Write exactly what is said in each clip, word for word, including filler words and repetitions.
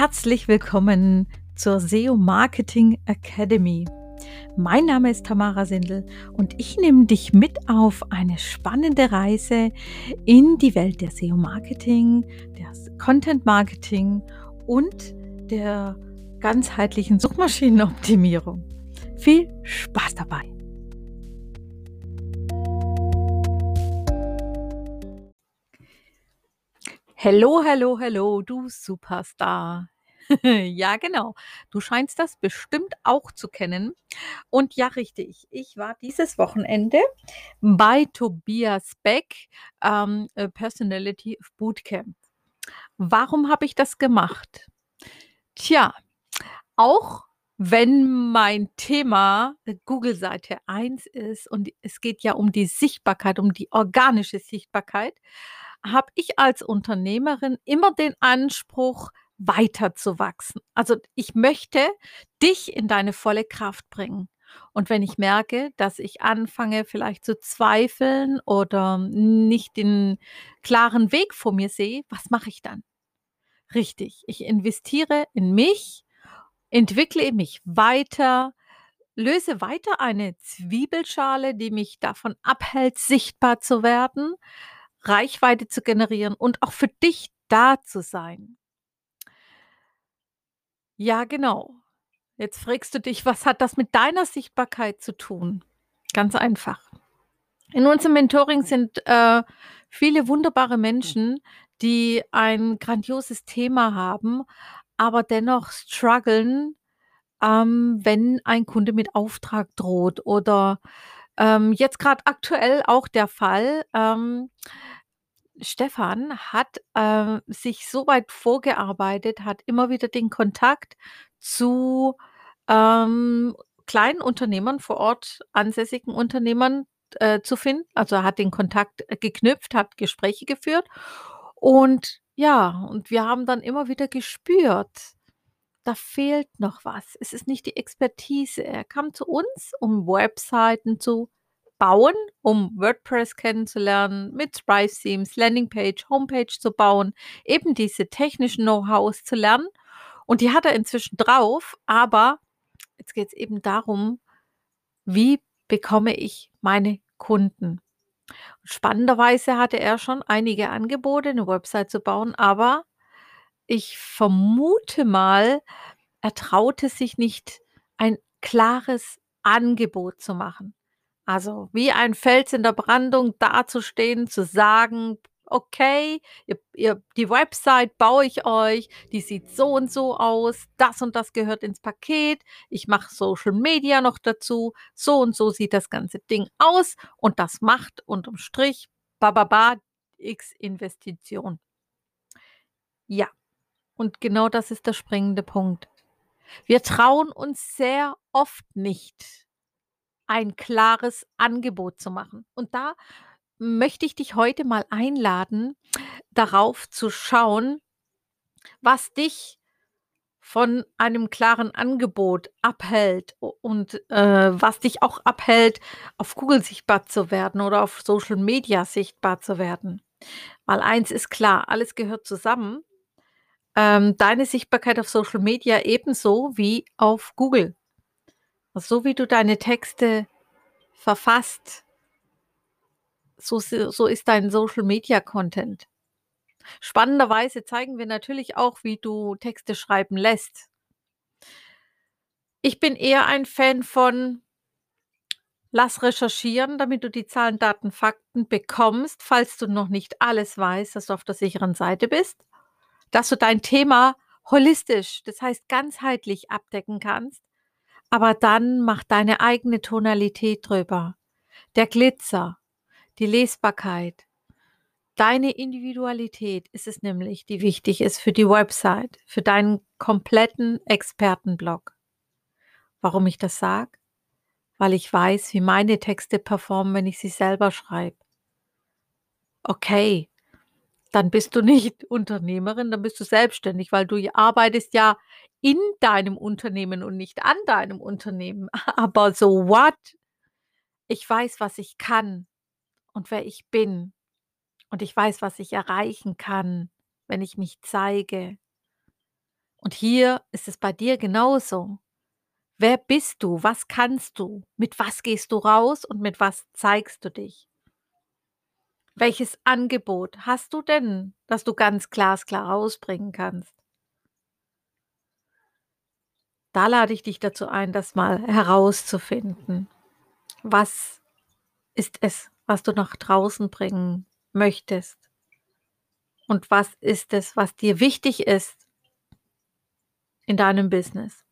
Herzlich willkommen zur S E O Marketing Academy. Mein Name ist Tamara Sindel und ich nehme dich mit auf eine spannende Reise in die Welt der S E O Marketing, des Content Marketing und der ganzheitlichen Suchmaschinenoptimierung. Viel Spaß dabei! Hello, hello, hello, du Superstar. Ja, genau. Du scheinst das bestimmt auch zu kennen. Und ja, richtig. Ich war dieses Wochenende bei Tobias Beck ähm, Personality Bootcamp. Warum habe ich das gemacht? Tja, auch wenn mein Thema Google-Seite eins ist und es geht ja um die Sichtbarkeit, um die organische Sichtbarkeit, habe ich als Unternehmerin immer den Anspruch, weiter zu wachsen. Also ich möchte dich in deine volle Kraft bringen. Und wenn ich merke, dass ich anfange, vielleicht zu zweifeln oder nicht den klaren Weg vor mir sehe, was mache ich dann? Richtig, ich investiere in mich, entwickle mich weiter, löse weiter eine Zwiebelschale, die mich davon abhält, sichtbar zu werden, Reichweite zu generieren und auch für dich da zu sein. Ja, genau. Jetzt fragst du dich, was hat das mit deiner Sichtbarkeit zu tun? Ganz einfach. In unserem Mentoring sind äh, viele wunderbare Menschen, die ein grandioses Thema haben, aber dennoch strugglen, ähm, wenn ein Kunde mit Auftrag droht oder Ähm, jetzt gerade aktuell auch der Fall, ähm, Stefan hat äh, sich so weit vorgearbeitet, hat immer wieder den Kontakt zu ähm, kleinen Unternehmern vor Ort, ansässigen Unternehmern äh, zu finden. Also er hat den Kontakt geknüpft, hat Gespräche geführt und ja, und wir haben dann immer wieder gespürt, da fehlt noch was. Es ist nicht die Expertise. Er kam zu uns, um Webseiten zu bauen, um WordPress kennenzulernen, mit Thrive Themes, Landingpage, Homepage zu bauen, eben diese technischen Know-hows zu lernen. Und die hat er inzwischen drauf. Aber jetzt geht es eben darum, wie bekomme ich meine Kunden? Spannenderweise hatte er schon einige Angebote, eine Website zu bauen, aber ich vermute mal, er traute sich nicht, ein klares Angebot zu machen. Also wie ein Fels in der Brandung dazustehen, zu sagen, okay, ihr, ihr, die Website baue ich euch, die sieht so und so aus, das und das gehört ins Paket, ich mache Social Media noch dazu, so und so sieht das ganze Ding aus und das macht unterm Strich bababa x Investition. Ja. Und genau das ist der springende Punkt. Wir trauen uns sehr oft nicht, ein klares Angebot zu machen. Und da möchte ich dich heute mal einladen, darauf zu schauen, was dich von einem klaren Angebot abhält und äh, was dich auch abhält, auf Google sichtbar zu werden oder auf Social Media sichtbar zu werden. Weil eins ist klar, alles gehört zusammen. Deine Sichtbarkeit auf Social Media ebenso wie auf Google. So wie du deine Texte verfasst, so, so ist dein Social Media Content. Spannenderweise zeigen wir natürlich auch, wie du Texte schreiben lässt. Ich bin eher ein Fan von lass recherchieren, damit du die Zahlen, Daten, Fakten bekommst, falls du noch nicht alles weißt, dass du auf der sicheren Seite bist. Dass du dein Thema holistisch, das heißt ganzheitlich abdecken kannst, aber dann mach deine eigene Tonalität drüber. Der Glitzer, die Lesbarkeit, deine Individualität ist es nämlich, die wichtig ist für die Website, für deinen kompletten Expertenblog. Warum ich das sage? Weil ich weiß, wie meine Texte performen, wenn ich sie selber schreibe. Okay. Dann bist du nicht Unternehmerin, dann bist du selbstständig, weil du arbeitest ja in deinem Unternehmen und nicht an deinem Unternehmen. Aber so what? Ich weiß, was ich kann und wer ich bin. Und ich weiß, was ich erreichen kann, wenn ich mich zeige. Und hier ist es bei dir genauso. Wer bist du? Was kannst du? Mit was gehst du raus und mit was zeigst du dich? Welches Angebot hast du denn, das du ganz glasklar rausbringen kannst? Da lade ich dich dazu ein, das mal herauszufinden. Was ist es, was du nach draußen bringen möchtest? Und was ist es, was dir wichtig ist in deinem Business?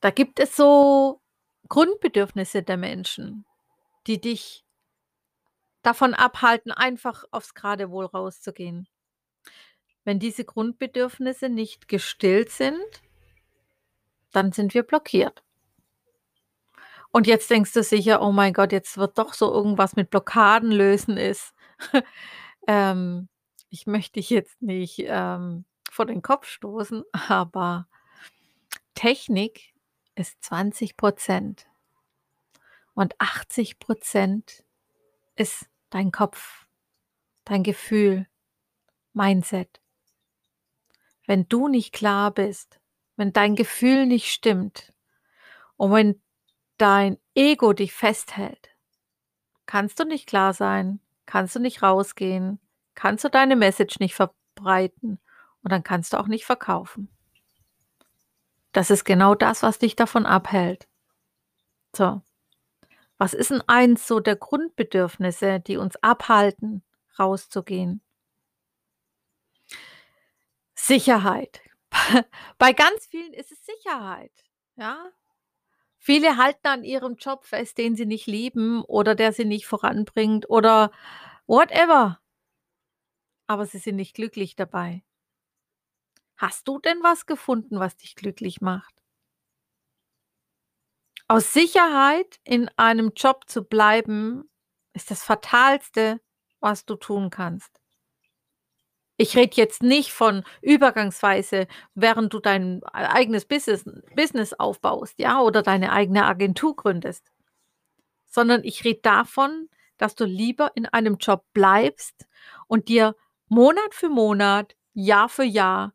Da gibt es so Grundbedürfnisse der Menschen, die dich davon abhalten, einfach aufs Geradewohl rauszugehen. Wenn diese Grundbedürfnisse nicht gestillt sind, dann sind wir blockiert. Und jetzt denkst du sicher, oh mein Gott, jetzt wird doch so irgendwas mit Blockaden lösen ist. ähm, ich möchte dich jetzt nicht ähm, vor den Kopf stoßen, aber Technik ist zwanzig Prozent und achtzig Prozent ist dein Kopf, dein Gefühl, Mindset. Wenn du nicht klar bist, wenn dein Gefühl nicht stimmt und wenn dein Ego dich festhält, kannst du nicht klar sein, kannst du nicht rausgehen, kannst du deine Message nicht verbreiten und dann kannst du auch nicht verkaufen. Das ist genau das, was dich davon abhält. So, was ist denn eins so der Grundbedürfnisse, die uns abhalten, rauszugehen? Sicherheit. Bei ganz vielen ist es Sicherheit. Ja? Viele halten an ihrem Job fest, den sie nicht lieben oder der sie nicht voranbringt oder whatever. Aber sie sind nicht glücklich dabei. Hast du denn was gefunden, was dich glücklich macht? Aus Sicherheit in einem Job zu bleiben, ist das Fatalste, was du tun kannst. Ich rede jetzt nicht von übergangsweise, während du dein eigenes Business, Business aufbaust, ja, oder deine eigene Agentur gründest, sondern ich rede davon, dass du lieber in einem Job bleibst und dir Monat für Monat, Jahr für Jahr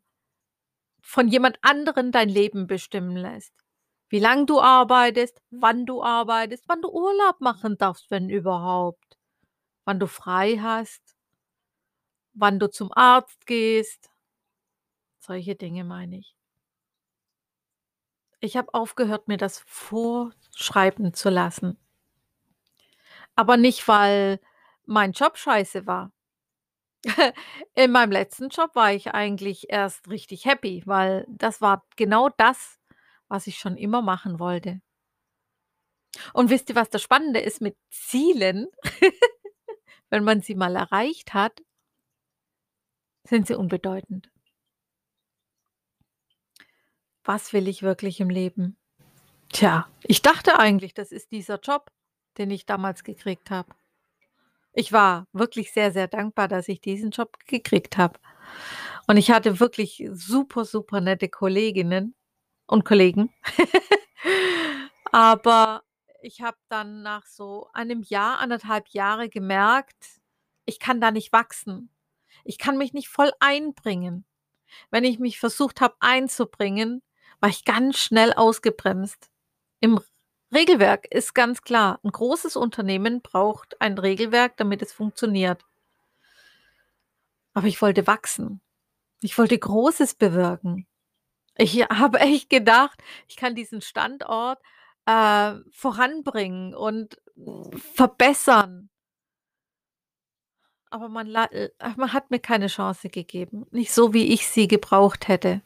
von jemand anderen dein Leben bestimmen lässt. Wie lange du arbeitest, wann du arbeitest, wann du Urlaub machen darfst, wenn überhaupt, wann du frei hast, wann du zum Arzt gehst. Solche Dinge meine ich. Ich habe aufgehört, mir das vorschreiben zu lassen. Aber nicht, weil mein Job scheiße war. In meinem letzten Job war ich eigentlich erst richtig happy, weil das war genau das, was ich schon immer machen wollte. Und wisst ihr, was das Spannende ist mit Zielen? Wenn man sie mal erreicht hat, sind sie unbedeutend. Was will ich wirklich im Leben? Tja, ich dachte eigentlich, das ist dieser Job, den ich damals gekriegt habe. Ich war wirklich sehr, sehr dankbar, dass ich diesen Job gekriegt habe. Und ich hatte wirklich super, super nette Kolleginnen und Kollegen. Aber ich habe dann nach so einem Jahr, anderthalb Jahre gemerkt, ich kann da nicht wachsen. Ich kann mich nicht voll einbringen. Wenn ich mich versucht habe einzubringen, war ich ganz schnell ausgebremst. Im Regelwerk ist ganz klar, ein großes Unternehmen braucht ein Regelwerk, damit es funktioniert. Aber ich wollte wachsen. Ich wollte Großes bewirken. Ich habe echt gedacht, ich kann diesen Standort äh, voranbringen und verbessern. Aber man, man hat mir keine Chance gegeben. Nicht so, wie ich sie gebraucht hätte.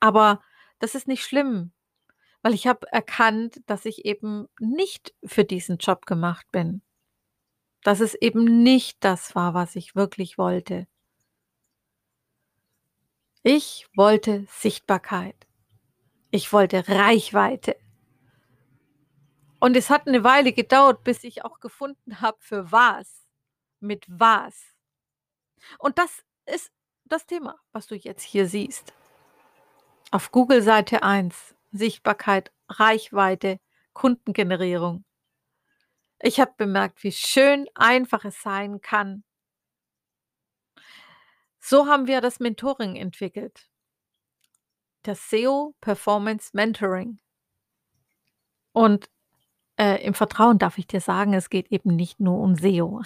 Aber das ist nicht schlimm, weil ich habe erkannt, dass ich eben nicht für diesen Job gemacht bin. Dass es eben nicht das war, was ich wirklich wollte. Ich wollte Sichtbarkeit. Ich wollte Reichweite. Und es hat eine Weile gedauert, bis ich auch gefunden habe, für was. Mit was? Und das ist das Thema, was du jetzt hier siehst. Auf Google Seite eins, Sichtbarkeit, Reichweite, Kundengenerierung. Ich habe bemerkt, wie schön einfach es sein kann, So haben wir das Mentoring entwickelt. Das S E O Performance Mentoring. Und äh, im Vertrauen darf ich dir sagen, es geht eben nicht nur um S E O.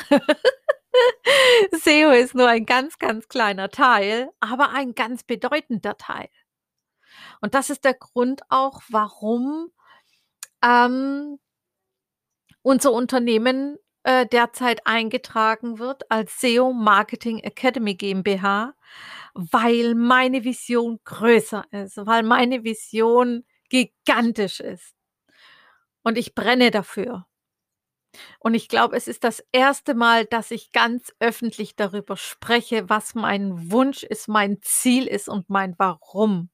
S E O ist nur ein ganz, ganz kleiner Teil, aber ein ganz bedeutender Teil. Und das ist der Grund auch, warum ähm, unser Unternehmen äh, derzeit eingetragen wird als S E O Marketing Academy GmbH, weil meine Vision größer ist, weil meine Vision gigantisch ist. Und ich brenne dafür. Und ich glaube, es ist das erste Mal, dass ich ganz öffentlich darüber spreche, was mein Wunsch ist, mein Ziel ist und mein Warum.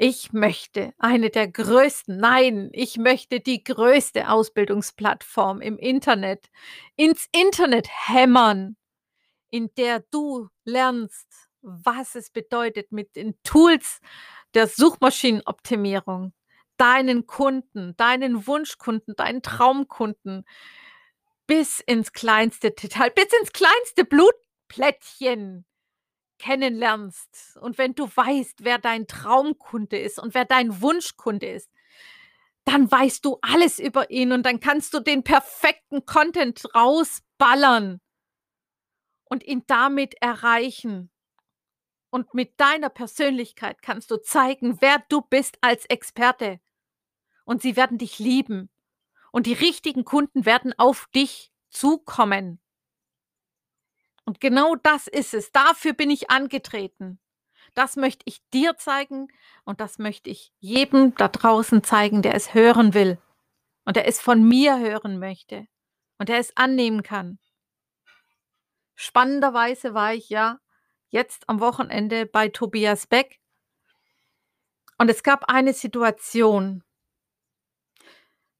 Ich möchte eine der größten, nein, ich möchte die größte Ausbildungsplattform im Internet, ins Internet hämmern, in der du lernst, was es bedeutet, mit den Tools der Suchmaschinenoptimierung deinen Kunden, deinen Wunschkunden, deinen Traumkunden bis ins kleinste Detail, bis ins kleinste Blutplättchen kennenlernst. Und wenn du weißt, wer dein Traumkunde ist und wer dein Wunschkunde ist, dann weißt du alles über ihn und dann kannst du den perfekten Content rausballern und ihn damit erreichen. Und mit deiner Persönlichkeit kannst du zeigen, wer du bist als Experte. Und sie werden dich lieben. Und die richtigen Kunden werden auf dich zukommen. Und genau das ist es. Dafür bin ich angetreten. Das möchte ich dir zeigen und das möchte ich jedem da draußen zeigen, der es hören will und der es von mir hören möchte und der es annehmen kann. Spannenderweise war ich ja jetzt am Wochenende bei Tobias Beck. Und es gab eine Situation,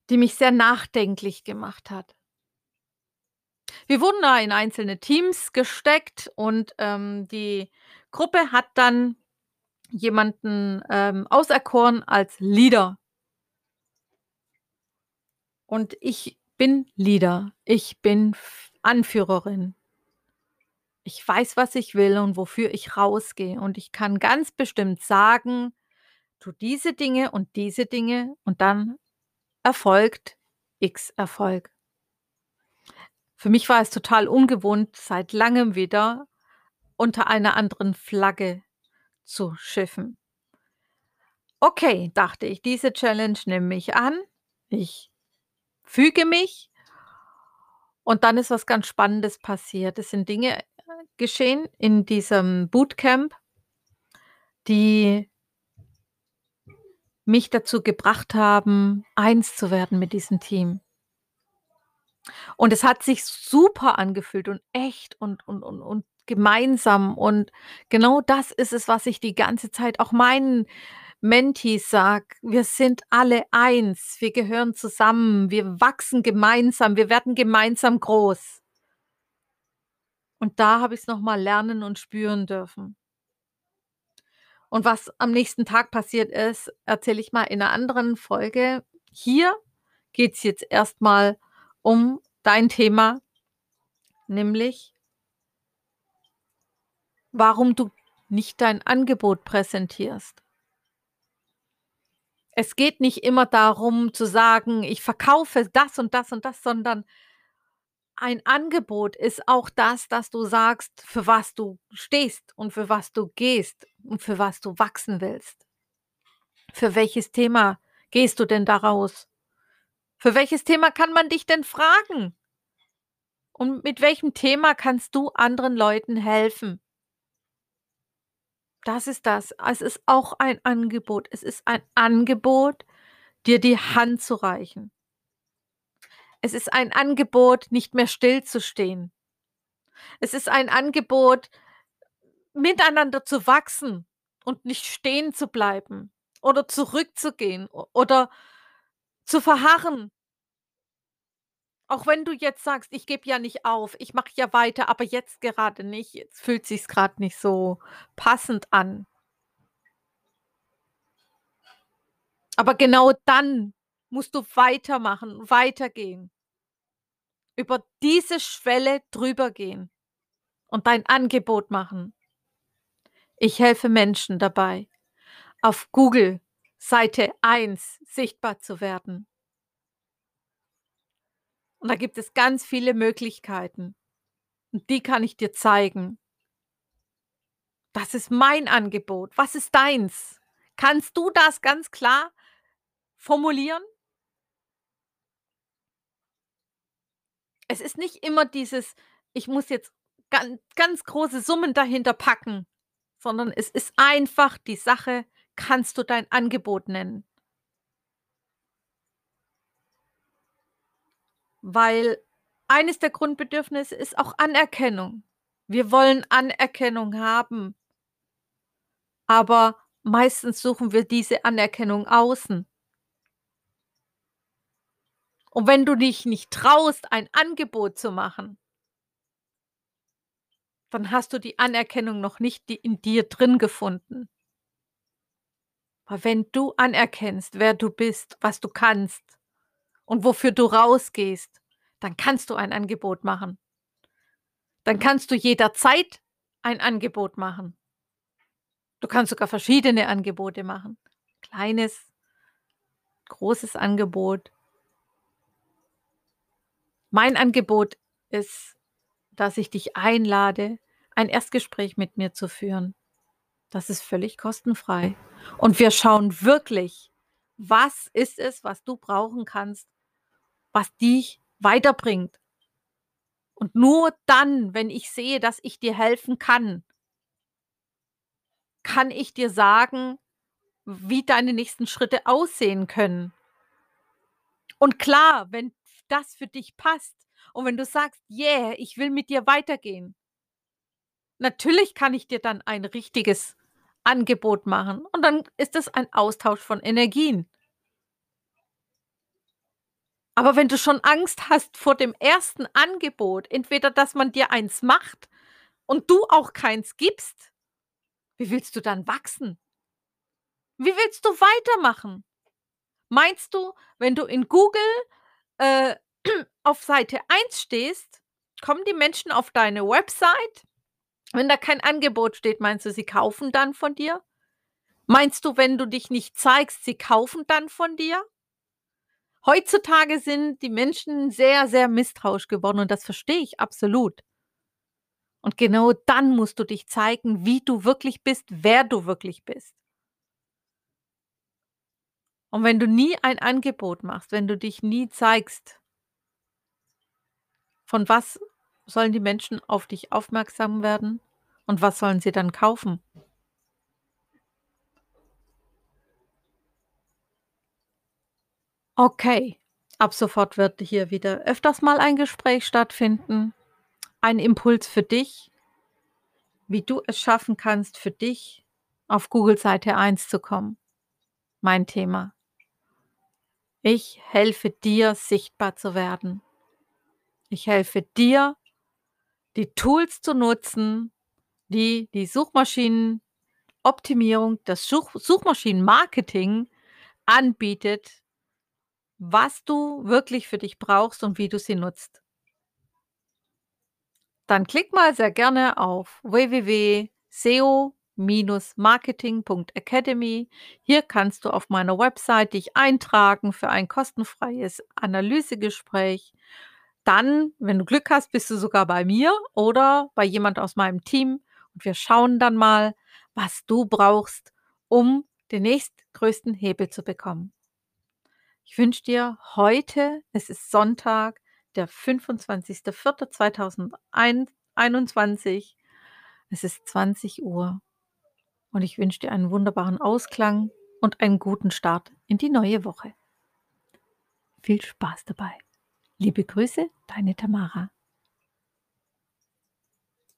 die mich sehr nachdenklich gemacht hat. Wir wurden da in einzelne Teams gesteckt und ähm, die Gruppe hat dann jemanden ähm, auserkoren als Leader. Und ich bin Leader. Ich bin Anführerin. Ich weiß, was ich will und wofür ich rausgehe. Und ich kann ganz bestimmt sagen, tu diese Dinge und diese Dinge und dann erfolgt X Erfolg. Für mich war es total ungewohnt, seit langem wieder unter einer anderen Flagge zu schiffen. Okay, dachte ich, diese Challenge nehme ich an. Ich füge mich. Und dann ist was ganz Spannendes passiert. Es sind Dinge geschehen in diesem Bootcamp, die mich dazu gebracht haben, eins zu werden mit diesem Team. Und es hat sich super angefühlt und echt und, und, und, und gemeinsam. Und genau das ist es, was ich die ganze Zeit auch meinen Mentees sage. Wir sind alle eins, wir gehören zusammen, wir wachsen gemeinsam, wir werden gemeinsam groß. Und da habe ich es nochmal lernen und spüren dürfen. Und was am nächsten Tag passiert ist, erzähle ich mal in einer anderen Folge. Hier geht es jetzt erstmal um dein Thema, nämlich warum du nicht dein Angebot präsentierst. Es geht nicht immer darum zu sagen, ich verkaufe das und das und das, sondern ein Angebot ist auch das, dass du sagst, für was du stehst und für was du gehst und für was du wachsen willst. Für welches Thema gehst du denn daraus? Für welches Thema kann man dich denn fragen? Und mit welchem Thema kannst du anderen Leuten helfen? Das ist das. Es ist auch ein Angebot. Es ist ein Angebot, dir die Hand zu reichen. Es ist ein Angebot, nicht mehr stillzustehen. Es ist ein Angebot, miteinander zu wachsen und nicht stehen zu bleiben oder zurückzugehen oder zu verharren. Auch wenn du jetzt sagst, ich gebe ja nicht auf, ich mache ja weiter, aber jetzt gerade nicht, jetzt fühlt es sich gerade nicht so passend an. Aber genau dann musst du weitermachen, weitergehen. Über diese Schwelle drüber gehen. und dein Angebot machen. Ich helfe Menschen dabei, auf Google Seite eins sichtbar zu werden. Und da gibt es ganz viele Möglichkeiten. Und die kann ich dir zeigen. Das ist mein Angebot. Was ist deins? Kannst du das ganz klar formulieren? Es ist nicht immer dieses, ich muss jetzt ganz, ganz große Summen dahinter packen, sondern es ist einfach die Sache, kannst du dein Angebot nennen? Weil eines der Grundbedürfnisse ist auch Anerkennung. Wir wollen Anerkennung haben, aber meistens suchen wir diese Anerkennung außen. Und wenn du dich nicht traust, ein Angebot zu machen, dann hast du die Anerkennung noch nicht in dir drin gefunden. Aber wenn du anerkennst, wer du bist, was du kannst und wofür du rausgehst, dann kannst du ein Angebot machen. Dann kannst du jederzeit ein Angebot machen. Du kannst sogar verschiedene Angebote machen. Kleines, großes Angebot. Mein Angebot ist, dass ich dich einlade, ein Erstgespräch mit mir zu führen. Das ist völlig kostenfrei. Und wir schauen wirklich, was ist es, was du brauchen kannst, was dich weiterbringt. Und nur dann, wenn ich sehe, dass ich dir helfen kann, kann ich dir sagen, wie deine nächsten Schritte aussehen können. Und klar, wenn das für dich passt und wenn du sagst, yeah, ich will mit dir weitergehen, natürlich kann ich dir dann ein richtiges Angebot machen und dann ist das ein Austausch von Energien. Aber wenn du schon Angst hast vor dem ersten Angebot, entweder, dass man dir eins macht und du auch keins gibst, wie willst du dann wachsen? Wie willst du weitermachen? Meinst du, wenn du in Google äh, auf Seite eins stehst, kommen die Menschen auf deine Website? Wenn da kein Angebot steht, meinst du, sie kaufen dann von dir? Meinst du, wenn du dich nicht zeigst, sie kaufen dann von dir? Heutzutage sind die Menschen sehr, sehr misstrauisch geworden und das verstehe ich absolut. Und genau dann musst du dich zeigen, wie du wirklich bist, wer du wirklich bist. Und wenn du nie ein Angebot machst, wenn du dich nie zeigst, von was sollen die Menschen auf dich aufmerksam werden und was sollen sie dann kaufen? Okay, ab sofort wird hier wieder öfters mal ein Gespräch stattfinden. Ein Impuls für dich, wie du es schaffen kannst, für dich auf Google Seite eins zu kommen. Mein Thema. Ich helfe dir, sichtbar zu werden. Ich helfe dir, die Tools zu nutzen, die die Suchmaschinenoptimierung, das Such- Suchmaschinenmarketing anbietet, was du wirklich für dich brauchst und wie du sie nutzt. Dann klick mal sehr gerne auf w w w punkt s e o marketing punkt academy. Hier kannst du auf meiner Website dich eintragen für ein kostenfreies Analysegespräch. Dann, wenn du Glück hast, bist du sogar bei mir oder bei jemand aus meinem Team und wir schauen dann mal, was du brauchst, um den nächstgrößten Hebel zu bekommen. Ich wünsche dir heute, es ist Sonntag, der fünfundzwanzigster vierter zweitausendeinundzwanzig, es ist zwanzig Uhr und ich wünsche dir einen wunderbaren Ausklang und einen guten Start in die neue Woche. Viel Spaß dabei. Liebe Grüße, deine Tamara.